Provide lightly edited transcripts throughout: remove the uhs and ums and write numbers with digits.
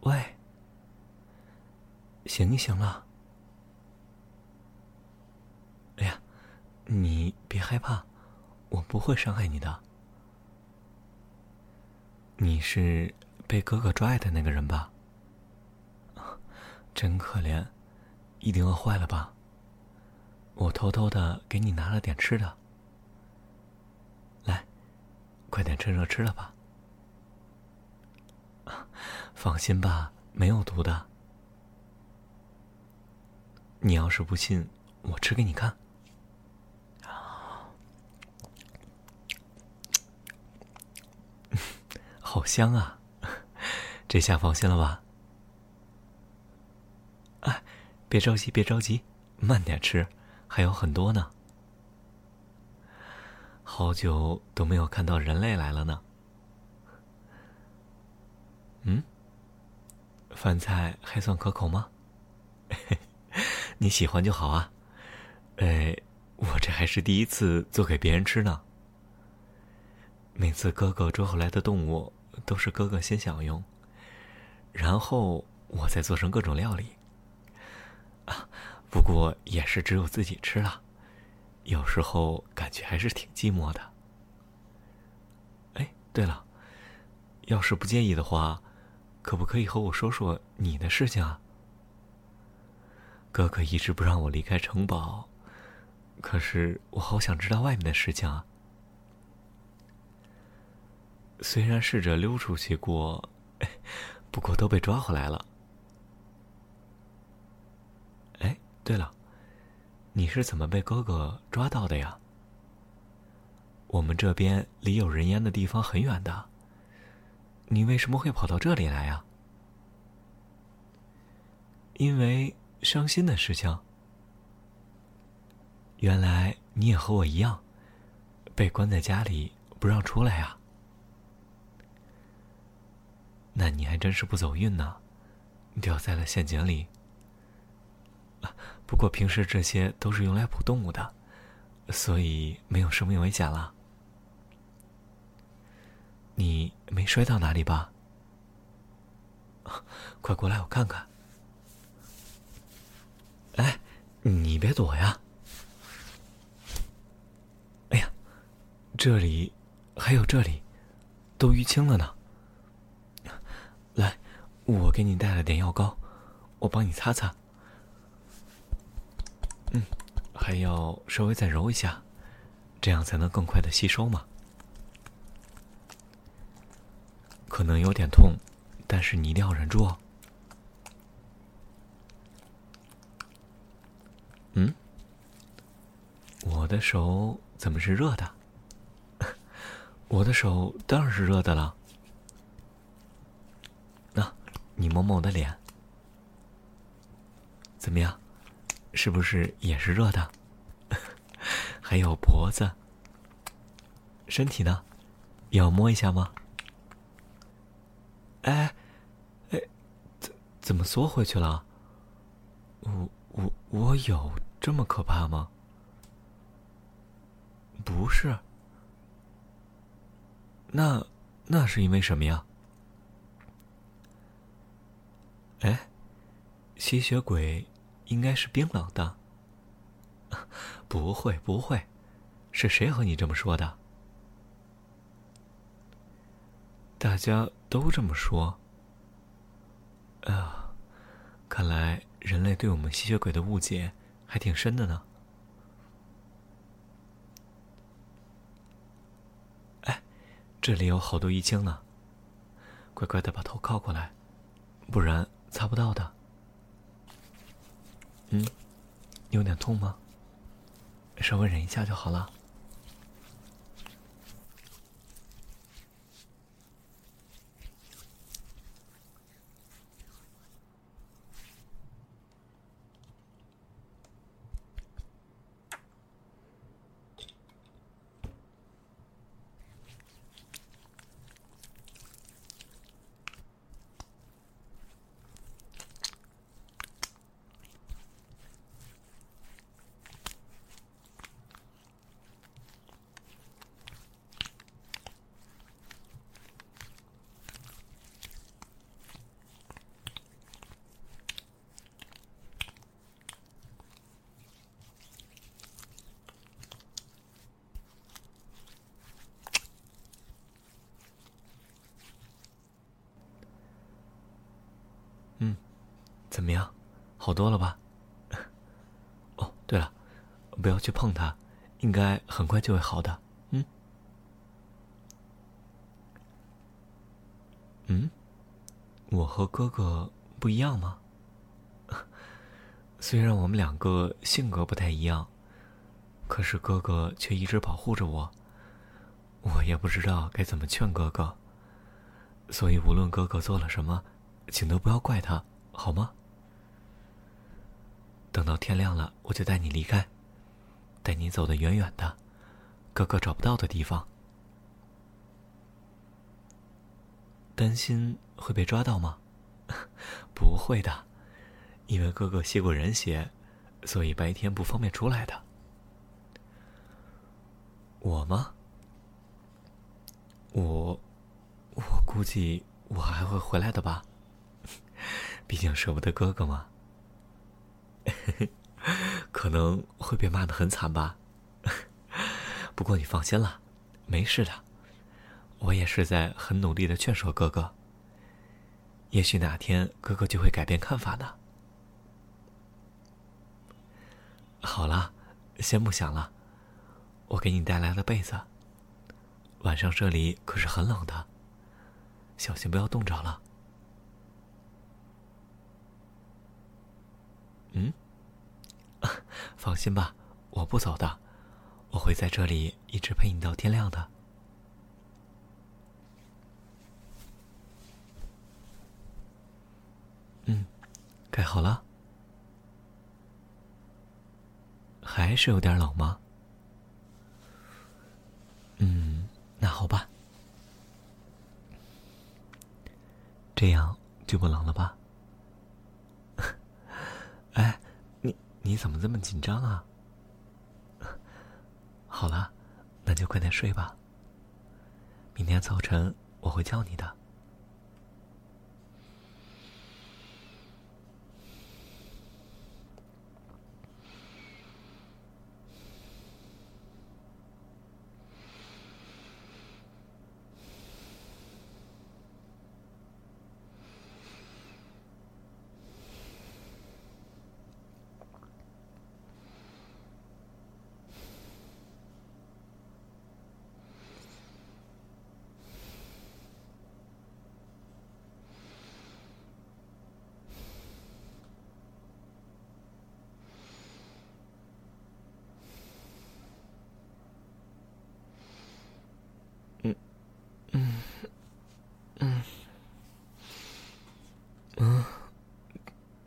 喂，醒一醒了。哎呀，你别害怕，我不会伤害你的。你是被哥哥抓的那个人吧？真可怜，一定饿坏了吧？我偷偷的给你拿了点吃的，来，快点趁热吃了吧。放心吧，没有毒的。你要是不信，我吃给你看。好香啊，这下放心了吧？哎，别着急，慢点吃，还有很多呢。好久都没有看到人类来了呢。饭菜还算可口吗？你喜欢就好啊。我这还是第一次做给别人吃呢。每次哥哥捉回来的动物都是哥哥先享用，然后我再做成各种料理。不过也是只有自己吃了，有时候感觉还是挺寂寞的。哎，对了，要是不介意的话，可不可以和我说说你的事情啊？哥哥一直不让我离开城堡，可是我好想知道外面的事情啊。虽然试着溜出去过，不过都被抓回来了。哎，对了，你是怎么被哥哥抓到的呀？我们这边离有人烟的地方很远的。你为什么会跑到这里来呀？因为伤心的事情。原来你也和我一样，被关在家里不让出来呀。那你还真是不走运呢，掉在了陷阱里。不过平时这些都是用来捕动物的，所以没有生命危险了。你没摔到哪里吧？快过来我看看。哎，你别躲呀。哎呀，这里还有这里都淤青了呢。来，我给你带了点药膏，我帮你擦擦。还要稍微再揉一下，这样才能更快的吸收嘛。可能有点痛，但是你一定要忍住哦。我的手怎么是热的？我的手当然是热的了。你摸摸我的脸，怎么样？是不是也是热的？还有脖子、身体呢？要摸一下吗？哎，怎么缩回去了？我有这么可怕吗？不是。那是因为什么呀？哎，吸血鬼应该是冰冷的。不会，是谁和你这么说的？大家都这么说。看来人类对我们吸血鬼的误解还挺深的呢。哎，这里有好多淤青呢，乖乖的把头靠过来，不然擦不到的。有点痛吗？稍微忍一下就好了。嗯，怎么样？好多了吧？哦，对了，不要去碰它，应该很快就会好的。嗯。嗯？我和哥哥不一样吗？虽然我们两个性格不太一样，可是哥哥却一直保护着我，我也不知道该怎么劝哥哥，所以无论哥哥做了什么，请都不要怪他，好吗？等到天亮了，我就带你离开，带你走得远远的，哥哥找不到的地方。担心会被抓到吗？不会的，因为哥哥吸过人血，所以白天不方便出来的。我吗？我估计我还会回来的吧，毕竟舍不得哥哥嘛。可能会被骂得很惨吧。不过你放心啦，没事的。我也是在很努力的劝说哥哥，也许哪天哥哥就会改变看法呢。好了，先不想了，我给你带来了被子，晚上这里可是很冷的，小心不要冻着了。嗯，放心吧，我不走的，我会在这里一直陪你到天亮的。嗯，盖好了。还是有点冷吗？嗯，那好吧，这样就不冷了吧？哎，你怎么这么紧张啊？好了，那就快点睡吧。明天早晨我会叫你的。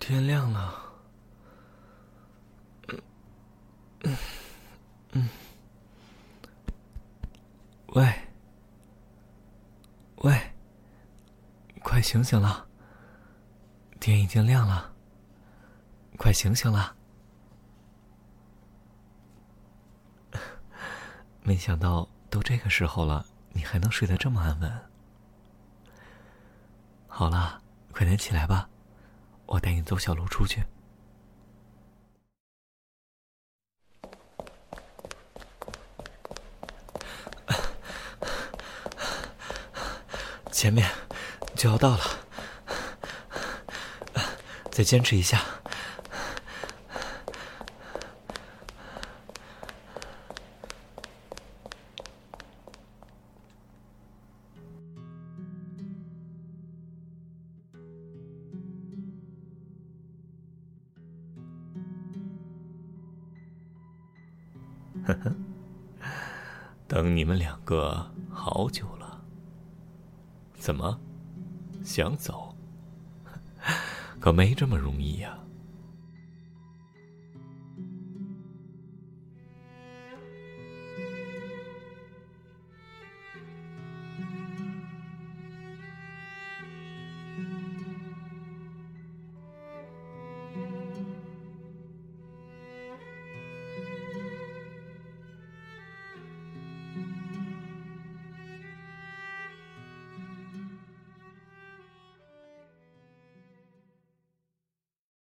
天亮了，喂，快醒醒了，天已经亮了，快醒醒了！没想到都这个时候了，你还能睡得这么安稳。好了，快点起来吧。我带你走小路出去。前面就要到了，再坚持一下。等你们两个好久了，怎么想走？可没这么容易呀。